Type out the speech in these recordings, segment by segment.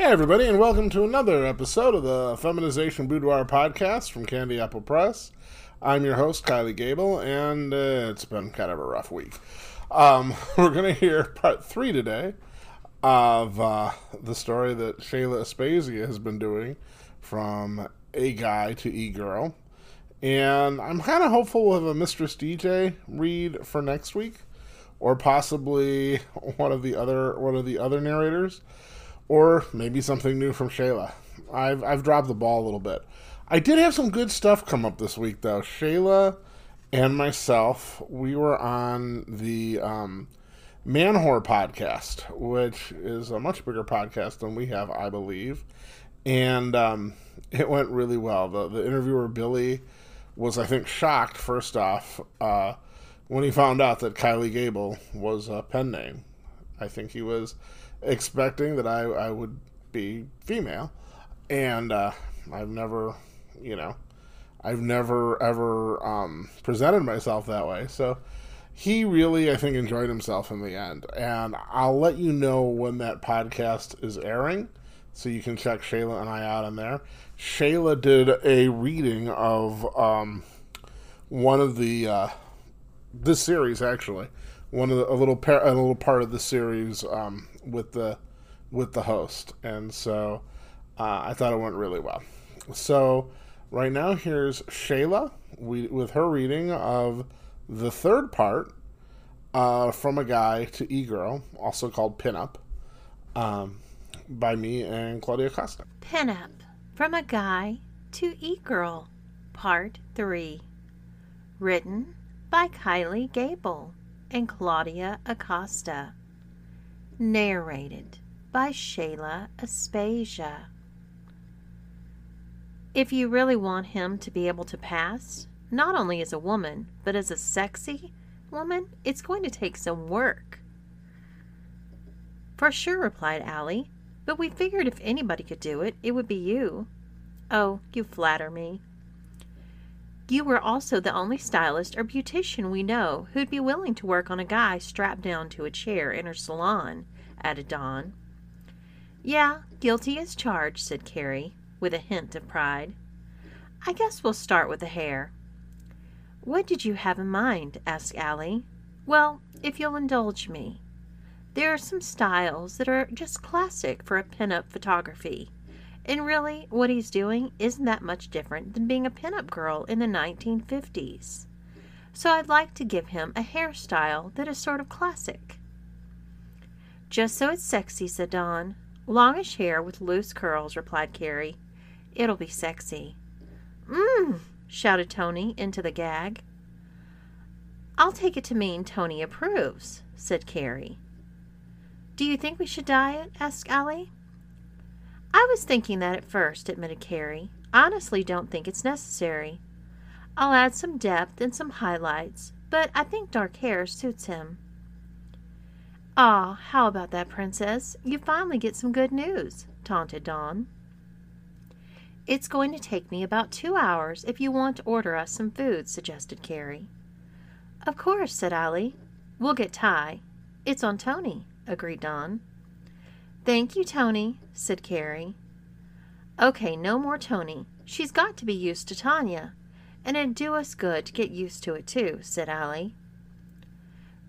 Hey everybody, and welcome to another episode of the Feminization Boudoir Podcast from Candy Apple Press. I'm your host, Kylie Gable, and it's been kind of a rough week. We're going to hear part 3 today of the story that Shayla Aspasia has been doing from A Guy to E Girl. And I'm kind of hopeful we'll have a Mistress DJ read for next week, or possibly one of the other narrators. Or maybe something new from Shayla. I've dropped the ball a little bit. I did have some good stuff come up this week, though. Shayla and myself, we were on the Manwhore podcast, which is a much bigger podcast than we have, I believe. And it went really well. The interviewer, Billy, was, I think, shocked, first off, when he found out that Kylie Gable was a pen name. I think he was expecting that I would be female, and I've never ever presented myself that way, so he really, I think, enjoyed himself in the end. And I'll let you know when that podcast is airing, so you can check Shayla and I out on there. Shayla did a reading of one of the this series, actually, a little part of the series with the host, and so I thought it went really well. So right now, here's Shayla with her reading of the third part from A Guy to E Girl, also called Pin Up, by me and Claudia Acosta. Pin Up from A Guy to E Girl, Part 3, written by Kylie Gable and Claudia Acosta, narrated by Shayla Aspasia. If you really want him to be able to pass, not only as a woman, but as a sexy woman, it's going to take some work. For sure, replied Allie, but we figured if anybody could do it, it would be you. Oh, you flatter me. You were also the only stylist or beautician we know who'd be willing to work on a guy strapped down to a chair in her salon, added Dawn. Yeah, guilty as charged, said Carrie, with a hint of pride. I guess we'll start with the hair. What did you have in mind? asked Allie. Well, if you'll indulge me. There are some styles that are just classic for a pin-up photography. And really, what he's doing isn't that much different than being a pinup girl in the 1950s. So I'd like to give him a hairstyle that is sort of classic. Just so it's sexy, said Dawn. Longish hair with loose curls, replied Carrie. It'll be sexy. Mmm, shouted Tony into the gag. I'll take it to mean Tony approves, said Carrie. Do you think we should dye it? asked Allie. I was thinking that at first, admitted Carrie. Honestly, don't think it's necessary. I'll add some depth and some highlights, but I think dark hair suits him. Ah, how about that, Princess? You finally get some good news, taunted Dawn. It's going to take me about 2 hours if you want to order us some food, suggested Carrie. Of course, said Allie. We'll get Thai. It's on Tony, agreed Dawn. Thank you, Tony, said Carrie. Okay, no more Tony. She's got to be used to Tanya, and it'd do us good to get used to it too, said Allie.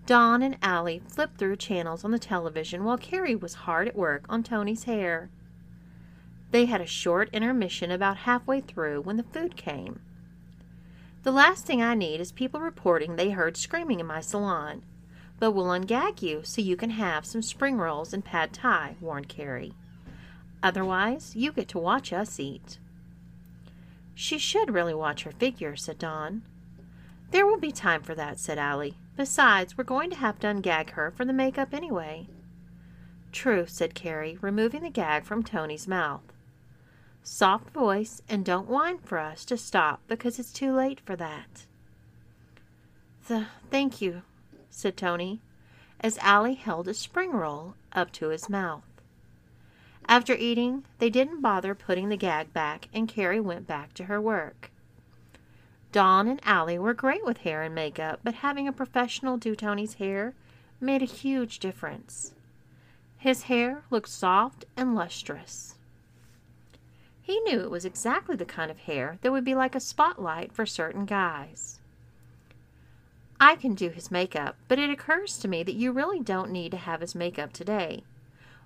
Dawn and Allie flipped through channels on the television while Carrie was hard at work on Tony's hair. They had a short intermission about halfway through when the food came. The last thing I need is people reporting they heard screaming in my salon. But we'll ungag you so you can have some spring rolls and pad thai, warned Carrie. Otherwise, you get to watch us eat. She should really watch her figure, said Dawn. There will be time for that, said Allie. Besides, we're going to have to ungag her for the makeup anyway. True, said Carrie, removing the gag from Tony's mouth. Soft voice, and don't whine for us to stop because it's too late for that. Thank you, said Tony, as Allie held a spring roll up to his mouth. After eating, they didn't bother putting the gag back, and Carrie went back to her work. Dawn and Allie were great with hair and makeup, but having a professional do Tony's hair made a huge difference. His hair looked soft and lustrous. He knew it was exactly the kind of hair that would be like a spotlight for certain guys. I can do his makeup, but it occurs to me that you really don't need to have his makeup today.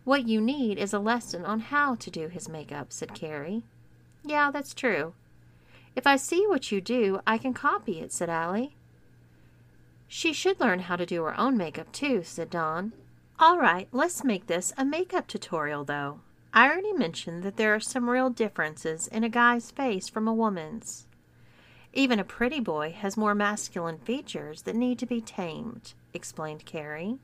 What you need is a lesson on how to do his makeup, said Carrie. Yeah, that's true. If I see what you do, I can copy it, said Allie. She should learn how to do her own makeup too, said Dawn. All right, let's make this a makeup tutorial, though. I already mentioned that there are some real differences in a guy's face from a woman's. Even a pretty boy has more masculine features that need to be tamed, explained Carrie.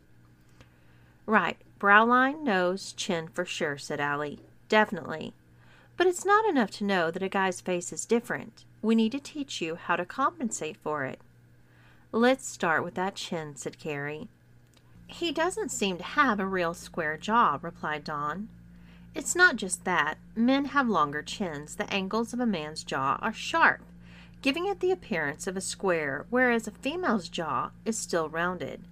Right, brow line, nose, chin for sure, said Allie. Definitely. But it's not enough to know that a guy's face is different. We need to teach you how to compensate for it. Let's start with that chin, said Carrie. He doesn't seem to have a real square jaw, replied Dawn. It's not just that. Men have longer chins. The angles of a man's jaw are sharp, giving it the appearance of a square, whereas a female's jaw is still rounded.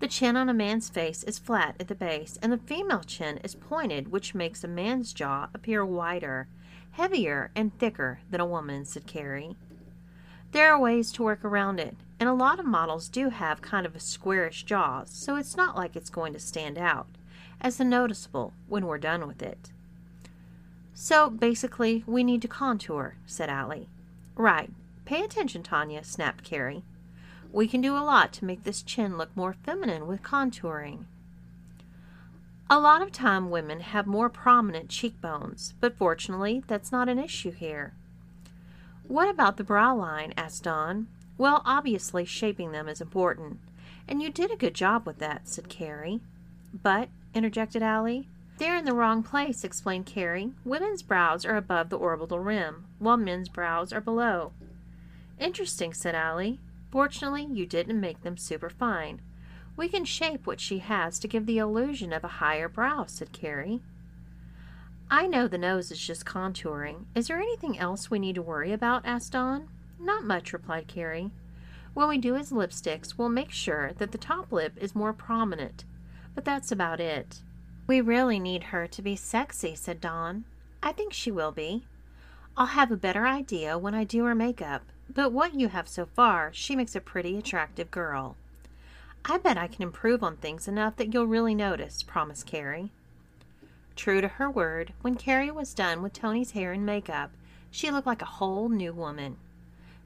The chin on a man's face is flat at the base, and the female chin is pointed, which makes a man's jaw appear wider, heavier, and thicker than a woman's, said Carrie. There are ways to work around it, and a lot of models do have kind of a squarish jaw, so it's not like it's going to stand out as noticeable when we're done with it. So basically, we need to contour, said Allie. Right. Pay attention, Tanya, snapped Carrie. We can do a lot to make this chin look more feminine with contouring. A lot of time women have more prominent cheekbones, but fortunately, that's not an issue here. What about the brow line? Asked Dawn. Well, obviously, shaping them is important, and you did a good job with that, said Carrie. But, interjected Allie. They're in the wrong place, explained Carrie. Women's brows are above the orbital rim, while men's brows are below. Interesting, said Allie. Fortunately, you didn't make them superfine. We can shape what she has to give the illusion of a higher brow, said Carrie. I know the nose is just contouring. Is there anything else we need to worry about? Asked Dawn. Not much, replied Carrie. When we do his lipsticks, we'll make sure that the top lip is more prominent. But that's about it. We really need her to be sexy, said Dawn. I think she will be. I'll have a better idea when I do her makeup, but what you have so far, she makes a pretty attractive girl. I bet I can improve on things enough that you'll really notice, promised Carrie. True to her word, when Carrie was done with Tony's hair and makeup, she looked like a whole new woman.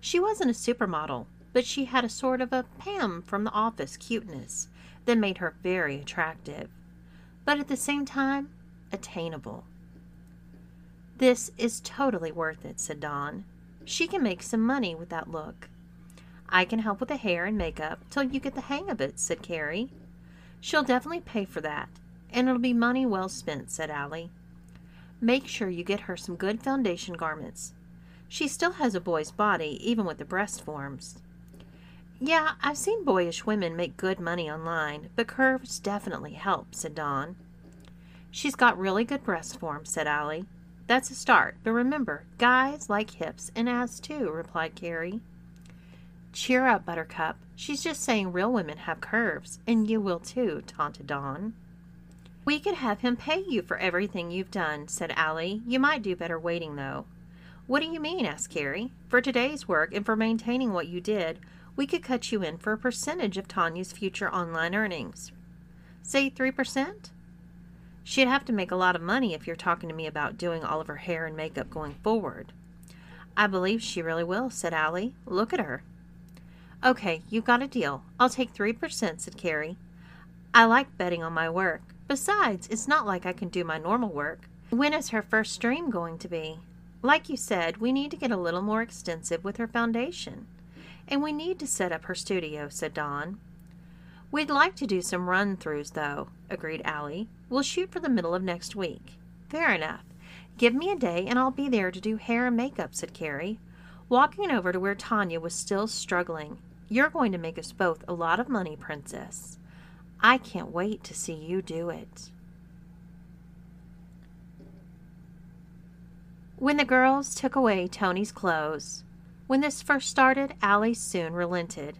She wasn't a supermodel, but she had a sort of a Pam from The Office cuteness that made her very attractive, but at the same time, attainable. This is totally worth it, said Dawn. She can make some money with that look. I can help with the hair and makeup till you get the hang of it, said Carrie. She'll definitely pay for that, and it'll be money well spent, said Allie. Make sure you get her some good foundation garments. She still has a boy's body, even with the breast forms. Yeah, I've seen boyish women make good money online, but curves definitely help, said Dawn. She's got really good breast form, said Allie. That's a start, but remember, guys like hips and ass too, replied Carrie. Cheer up, Buttercup. She's just saying real women have curves, and you will too, taunted Dawn. We could have him pay you for everything you've done, said Allie. You might do better waiting, though. What do you mean? Asked Carrie. For today's work and for maintaining what you did, we could cut you in for a percentage of Tanya's future online earnings. Say 3%? She'd have to make a lot of money if you're talking to me about doing all of her hair and makeup going forward. I believe she really will, said Allie. Look at her. Okay, you've got a deal. I'll take 3%, said Carrie. I like betting on my work. Besides, it's not like I can do my normal work. When is her first stream going to be? Like you said, we need to get a little more extensive with her foundation. And we need to set up her studio, said Dawn. We'd like to do some run-throughs, though, agreed Allie. We'll shoot for the middle of next week. Fair enough. Give me a day and I'll be there to do hair and makeup, said Carrie, walking over to where Tanya was still struggling. You're going to make us both a lot of money, Princess. I can't wait to see you do it. When the girls took away Tony's clothes, when this first started, Allie soon relented.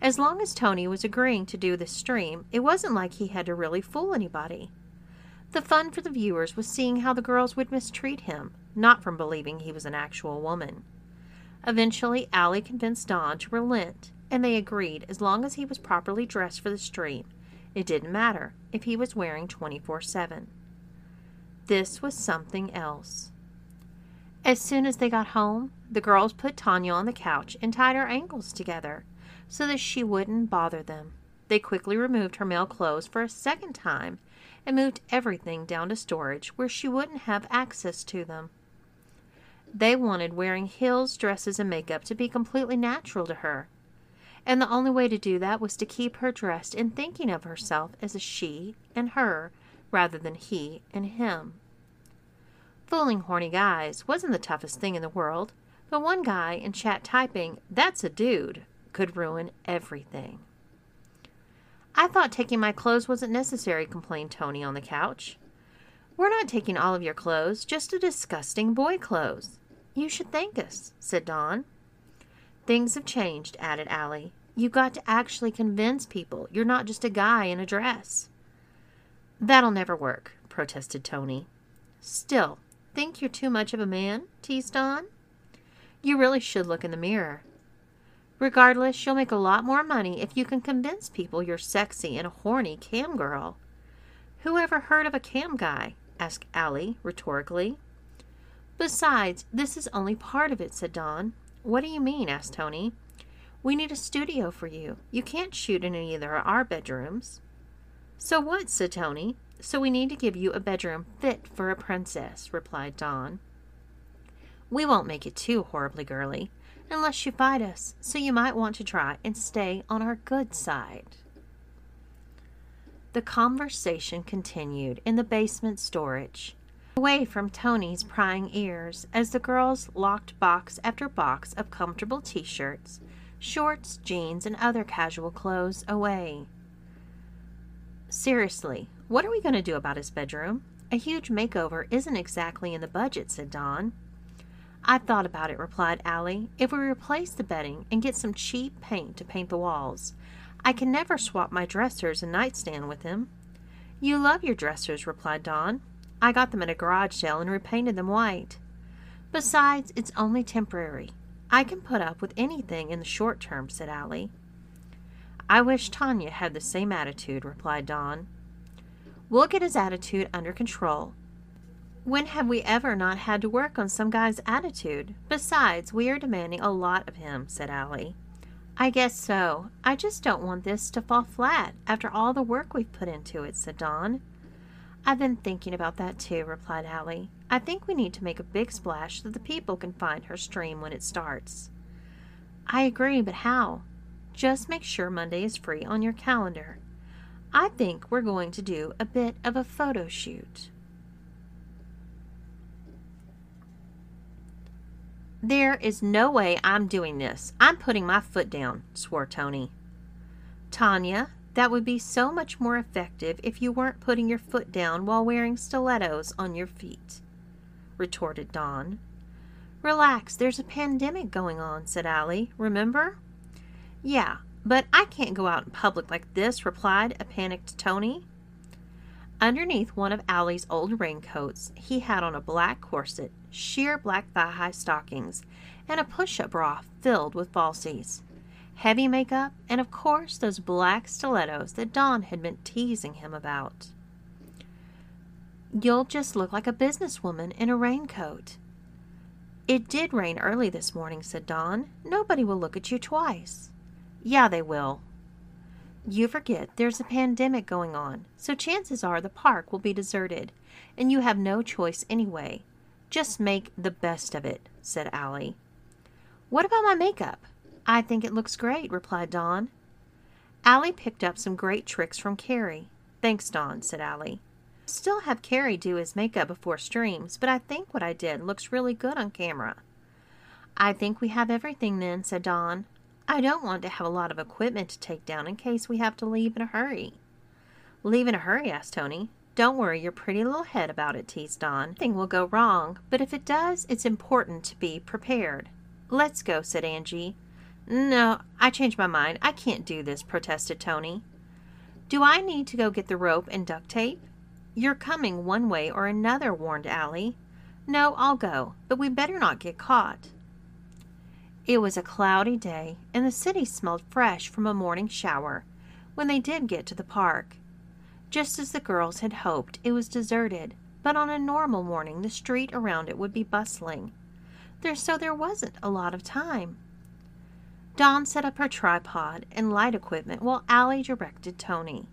As long as Tony was agreeing to do the stream, it wasn't like he had to really fool anybody. The fun for the viewers was seeing how the girls would mistreat him, not from believing he was an actual woman. Eventually, Allie convinced Don to relent, and they agreed as long as he was properly dressed for the stream. It didn't matter if he was wearing 24/7. This was something else. As soon as they got home, the girls put Tanya on the couch and tied her ankles together so that she wouldn't bother them. They quickly removed her male clothes for a second time and moved everything down to storage where she wouldn't have access to them. They wanted wearing heels, dresses, and makeup to be completely natural to her, and the only way to do that was to keep her dressed and thinking of herself as a she and her rather than he and him. Fooling horny guys wasn't the toughest thing in the world, but one guy in chat typing, "That's a dude," could ruin everything. "I thought taking my clothes wasn't necessary," complained Tony on the couch. "We're not taking all of your clothes, just a disgusting boy clothes. You should thank us," said Don. "Things have changed," added Allie. "You got to actually convince people you're not just a guy in a dress." "That'll never work," protested Tony. "Still, think you're too much of a man?" teased Don. "You really should look in the mirror. Regardless, you'll make a lot more money if you can convince people you're sexy and a horny cam girl." "Whoever heard of a cam guy?" asked Allie rhetorically. "Besides, this is only part of it," said Don. "What do you mean?" asked Tony. "We need a studio for you. You can't shoot in either of our bedrooms." "So what?" said Tony. "So we need to give you a bedroom fit for a princess," replied Don. "We won't make it too horribly girly, unless you fight us, so you might want to try and stay on our good side." The conversation continued in the basement storage, away from Tony's prying ears, as the girls locked box after box of comfortable t-shirts, shorts, jeans, and other casual clothes away. "Seriously, what are we going to do about his bedroom? A huge makeover isn't exactly in the budget," said Don. "I've thought about it," replied Allie. "If we replace the bedding and get some cheap paint to paint the walls, I can never swap my dressers and nightstand with him." "You love your dressers," replied Don. "I got them at a garage sale and repainted them white. Besides, it's only temporary. I can put up with anything in the short term," said Allie. "I wish Tanya had the same attitude," replied Don. "We'll get his attitude under control. When have we ever not had to work on some guy's attitude? Besides, we are demanding a lot of him," said Allie. "I guess so. I just don't want this to fall flat after all the work we've put into it," said Don. "I've been thinking about that too," replied Allie. "I think we need to make a big splash so the people can find her stream when it starts." "I agree, but how? Just make sure Monday is free on your calendar. I think we're going to do a bit of a photo shoot." "There is no way I'm doing this. I'm putting my foot down," swore Tony. "Tanya, that would be so much more effective if you weren't putting your foot down while wearing stilettos on your feet," retorted Don. "Relax, there's a pandemic going on," said Allie. "Remember?" "Yeah, but I can't go out in public like this," replied a panicked Tony. Underneath one of Allie's old raincoats, he had on a black corset, sheer black thigh-high stockings, and a push-up bra filled with falsies, heavy makeup, and of course those black stilettos that Don had been teasing him about. "You'll just look like a businesswoman in a raincoat." "It did rain early this morning," said Don. "Nobody will look at you twice." "Yeah, they will." "You forget there's a pandemic going on, so chances are the park will be deserted, and you have no choice anyway. Just make the best of it," said Allie. "What about my makeup?" "I think it looks great," replied Don. Allie picked up some great tricks from Carrie. "Thanks, Don," said Allie. "Still have Carrie do his makeup before streams, but I think what I did looks really good on camera." "I think we have everything then," said Don. "I don't want to have a lot of equipment to take down in case we have to leave in a hurry." "Leave in a hurry?" asked Tony. "Don't worry your pretty little head about it," teased Don. "Nothing will go wrong, but if it does, it's important to be prepared." "Let's go," said Angie. "No, I changed my mind. I can't do this," protested Tony. "Do I need to go get the rope and duct tape?" You're coming one way or another, warned Allie. No, I'll go, but we better not get caught. It was a cloudy day, and the city smelled fresh from a morning shower when they did get to the park. Just as the girls had hoped, it was deserted, but on a normal morning the street around it would be bustling. So there wasn't a lot of time. Dawn set up her tripod and light equipment while Allie directed Tony.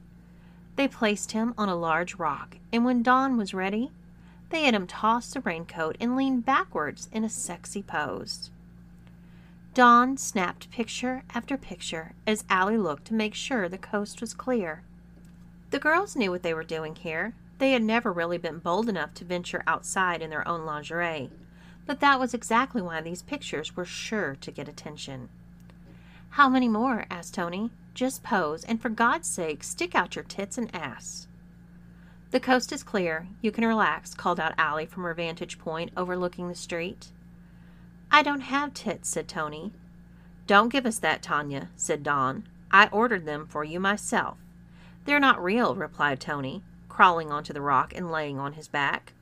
They placed him on a large rock, and when Dawn was ready, they had him toss the raincoat and lean backwards in a sexy pose. Dawn snapped picture after picture as Allie looked to make sure the coast was clear. The girls knew what they were doing here. They had never really been bold enough to venture outside in their own lingerie, but that was exactly why these pictures were sure to get attention. How many more? Asked Tony. Just pose, and for God's sake, stick out your tits and ass. The coast is clear. You can relax, called out Allie from her vantage point overlooking the street. I don't have tits, said Tony. Don't give us that, Tanya, said Dawn. I ordered them for you myself. They're not real, replied Tony, crawling onto the rock and laying on his back.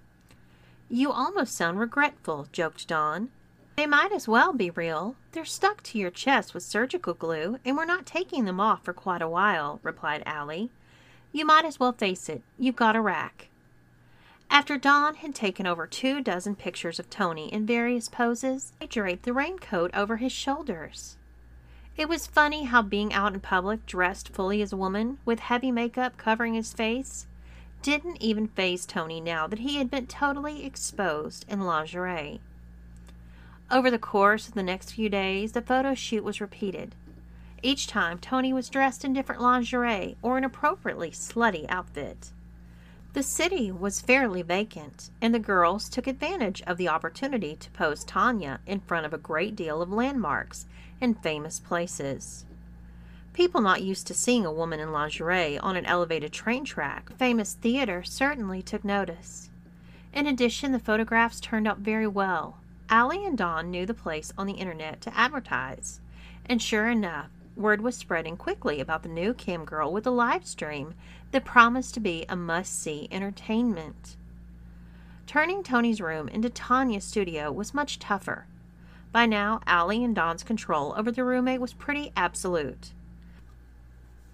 You almost sound regretful, joked Dawn. They might as well be real. They're stuck to your chest with surgical glue, and we're not taking them off for quite a while, replied Allie. You might as well face it. You've got a rack. After Dawn had taken over 24 pictures of Tony in various poses, they draped the raincoat over his shoulders. It was funny how being out in public dressed fully as a woman, with heavy makeup covering his face, didn't even faze Tony now that he had been totally exposed in lingerie. Over the course of the next few days, the photo shoot was repeated. Each time, Tony was dressed in different lingerie or an appropriately slutty outfit. The city was fairly vacant, and the girls took advantage of the opportunity to pose Tanya in front of a great deal of landmarks and famous places. People not used to seeing a woman in lingerie on an elevated train track, famous theater certainly took notice. In addition, the photographs turned out very well. Allie and Dawn knew the place on the internet to advertise, and sure enough, word was spreading quickly about the new cam girl with a live stream that promised to be a must-see entertainment. Turning Tony's room into Tanya's studio was much tougher. By now, Allie and Dawn's control over the roommate was pretty absolute.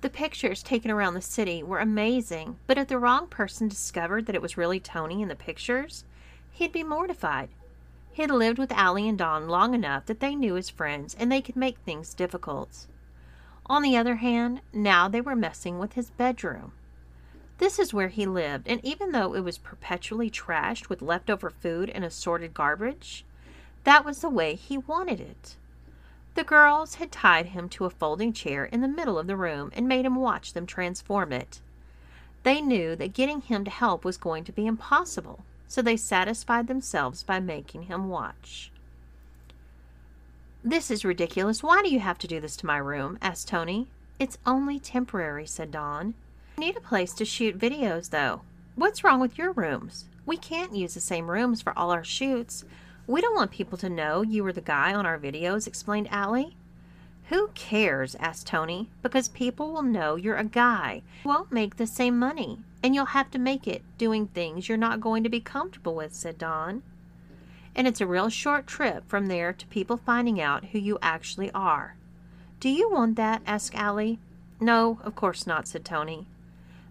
The pictures taken around the city were amazing, but if the wrong person discovered that it was really Tony in the pictures, he'd be mortified. He had lived with Allie and Dawn long enough that they knew his friends and they could make things difficult. On the other hand, now they were messing with his bedroom. This is where he lived, and even though it was perpetually trashed with leftover food and assorted garbage, that was the way he wanted it. The girls had tied him to a folding chair in the middle of the room and made him watch them transform it. They knew that getting him to help was going to be impossible, so they satisfied themselves by making him watch. This is ridiculous. Why do you have to do this to my room? Asked Tony. It's only temporary, said Dawn. I need a place to shoot videos, though. What's wrong with your rooms? We can't use the same rooms for all our shoots. We don't want people to know you were the guy on our videos, explained Allie. Who cares? Asked Tony. Because people will know you're a guy. You won't make the same money, and you'll have to make it doing things you're not going to be comfortable with, said Dawn. And it's a real short trip from there to people finding out who you actually are. Do you want that? Asked Allie. No, of course not, said Tony.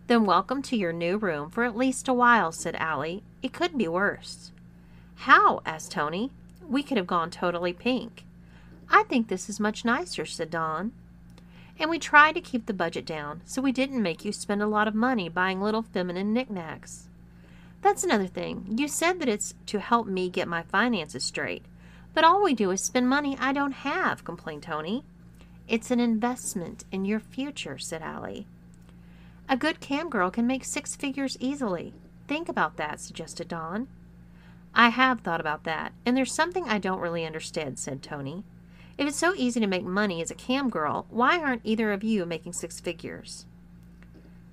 Then welcome to your new room for at least a while, said Allie. It could be worse. How? Asked Tony. We could have gone totally pink. I think this is much nicer, said Dawn. And we tried to keep the budget down, so we didn't make you spend a lot of money buying little feminine knickknacks. That's another thing. You said that it's to help me get my finances straight, but all we do is spend money I don't have, complained Tony. It's an investment in your future, said Allie. A good cam girl can make 6 figures easily. Think about that, suggested Dawn. I have thought about that, and there's something I don't really understand, said Tony. If it's so easy to make money as a cam girl, why aren't either of you making 6 figures?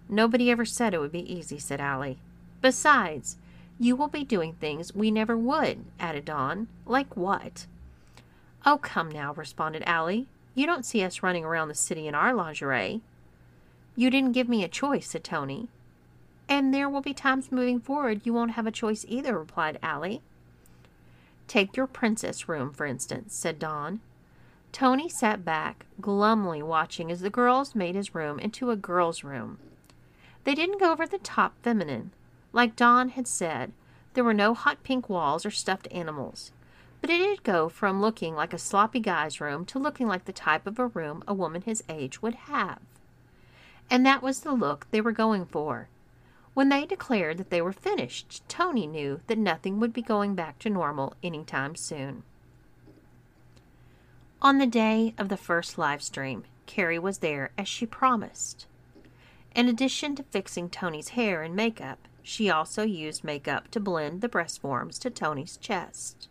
Nobody ever said it would be easy, said Allie. Besides, you will be doing things we never would, added Dawn. Like what? Oh, come now, responded Allie. You don't see us running around the city in our lingerie. You didn't give me a choice, said Tony. And there will be times moving forward you won't have a choice either, replied Allie. Take your princess room, for instance, said Dawn. Tony sat back, glumly watching as the girls made his room into a girl's room. They didn't go over the top feminine. Like Dawn had said, there were no hot pink walls or stuffed animals. But it did go from looking like a sloppy guy's room to looking like the type of a room a woman his age would have. And that was the look they were going for. When they declared that they were finished, Tony knew that nothing would be going back to normal anytime soon. On the day of the first live stream, Carrie was there as she promised. In addition to fixing Tony's hair and makeup, she also used makeup to blend the breast forms to Tony's chest.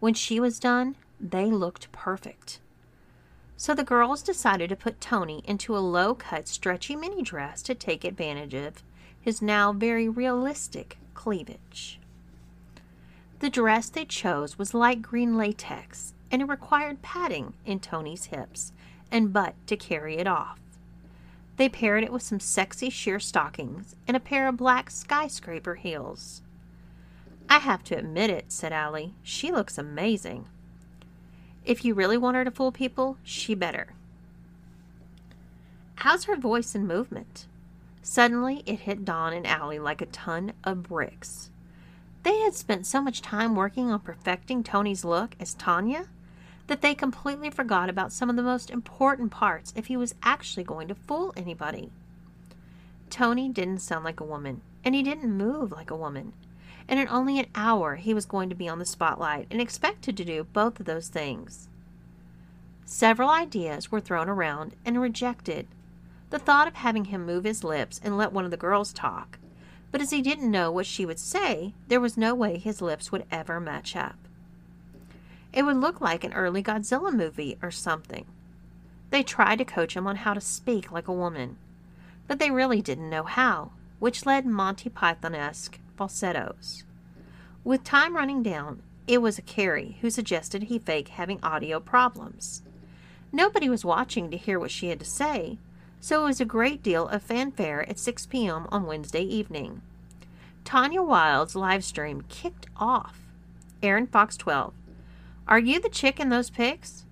When she was done, they looked perfect. So the girls decided to put Tony into a low-cut, stretchy mini dress to take advantage of his now very realistic cleavage. The dress they chose was light green latex, and it required padding in Tony's hips and butt to carry it off. They paired it with some sexy sheer stockings and a pair of black skyscraper heels. I have to admit it, said Allie. She looks amazing. If you really want her to fool people, she better. How's her voice and movement? Suddenly, it hit Dawn and Allie like a ton of bricks. They had spent so much time working on perfecting Tony's look as Tanya that they completely forgot about some of the most important parts if he was actually going to fool anybody. Tony didn't sound like a woman, and he didn't move like a woman. And in only an hour, he was going to be on the spotlight and expected to do both of those things. Several ideas were thrown around and rejected. The thought of having him move his lips and let one of the girls talk. But as he didn't know what she would say, there was no way his lips would ever match up. It would look like an early Godzilla movie or something. They tried to coach him on how to speak like a woman, but they really didn't know how, which led Monty Python-esque falsettos. With time running down, it was Carrie who suggested he fake having audio problems. Nobody was watching to hear what she had to say, so it was a great deal of fanfare at 6 p.m. on Wednesday evening. Tanya Wilde's live stream kicked off. Aaron Fox 12. Are you the chick in those pics?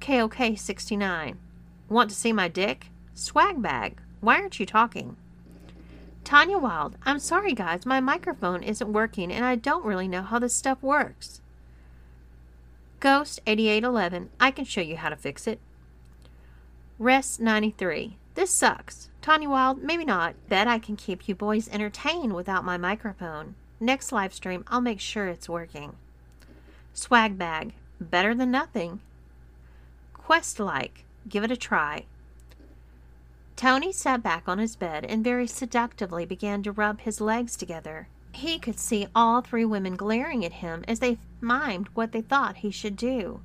KOK 69. Want to see my dick? Swag bag. Why aren't you talking? Tanya Wilde, I'm sorry guys, my microphone isn't working and I don't really know how this stuff works. Ghost 8811. I can show you how to fix it. Rest 93. This sucks. Tanya Wilde, maybe not. Bet I can keep you boys entertained without my microphone. Next live stream, I'll make sure it's working. Swag bag. Better than nothing. Quest like. Give it a try. Tony sat back on his bed and very seductively began to rub his legs together. He could see all three women glaring at him as they mimed what they thought he should do.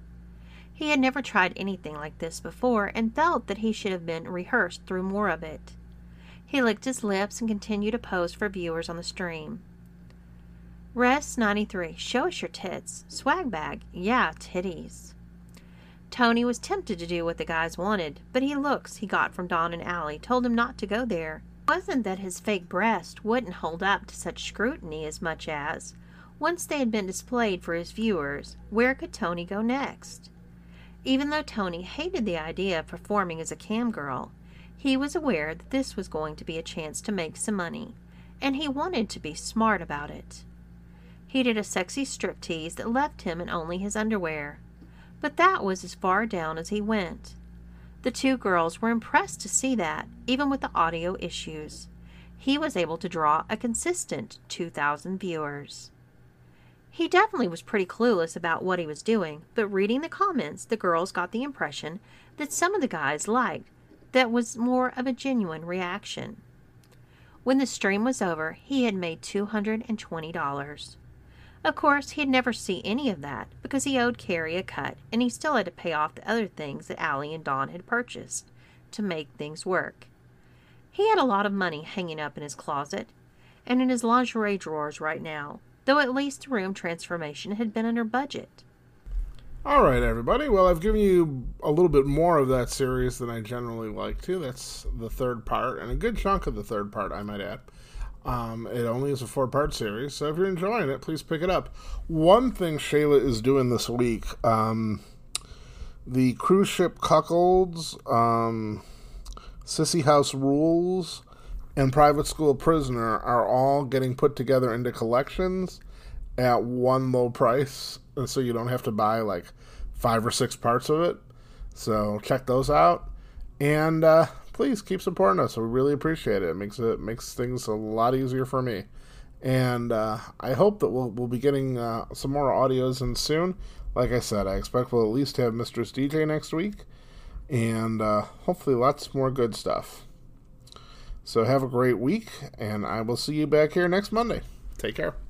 He had never tried anything like this before and felt that he should have been rehearsed through more of it. He licked his lips and continued to pose for viewers on the stream. Rest 93. Show us your tits. Swag bag. Yeah, titties. Tony was tempted to do what the guys wanted, but he looks he got from Dawn and Allie told him not to go there. It wasn't that his fake breast wouldn't hold up to such scrutiny as much as, once they had been displayed for his viewers, where could Tony go next? Even though Tony hated the idea of performing as a cam girl, he was aware that this was going to be a chance to make some money, and he wanted to be smart about it. He did a sexy striptease that left him in only his underwear, but that was as far down as he went. The two girls were impressed to see that, even with the audio issues, he was able to draw a consistent 2,000 viewers. He definitely was pretty clueless about what he was doing, but reading the comments, the girls got the impression that some of the guys liked that was more of a genuine reaction. When the stream was over, he had made $220. Of course, he'd never see any of that because he owed Carrie a cut, and he still had to pay off the other things that Allie and Dawn had purchased to make things work. He had a lot of money hanging up in his closet and in his lingerie drawers right now, though at least the room transformation had been under budget. All right, everybody. Well, I've given you a little bit more of that series than I generally like to. That's the third part, and a good chunk of the third part, I might add. It only is a four-part series, so if you're enjoying it, please pick it up. One thing Shayla is doing this week, the Cruise Ship Cuckolds, Sissy House Rules, and Private School Prisoner are all getting put together into collections at one low price, and so you don't have to buy like 5 or 6 parts of it. So check those out, and please keep supporting us. We really appreciate it. It makes things a lot easier for me, and I hope that we'll be getting some more audios in soon. Like I said, I expect we'll at least have Mistress DJ next week, and hopefully lots more good stuff. So have a great week, and I will see you back here next Monday. Take care.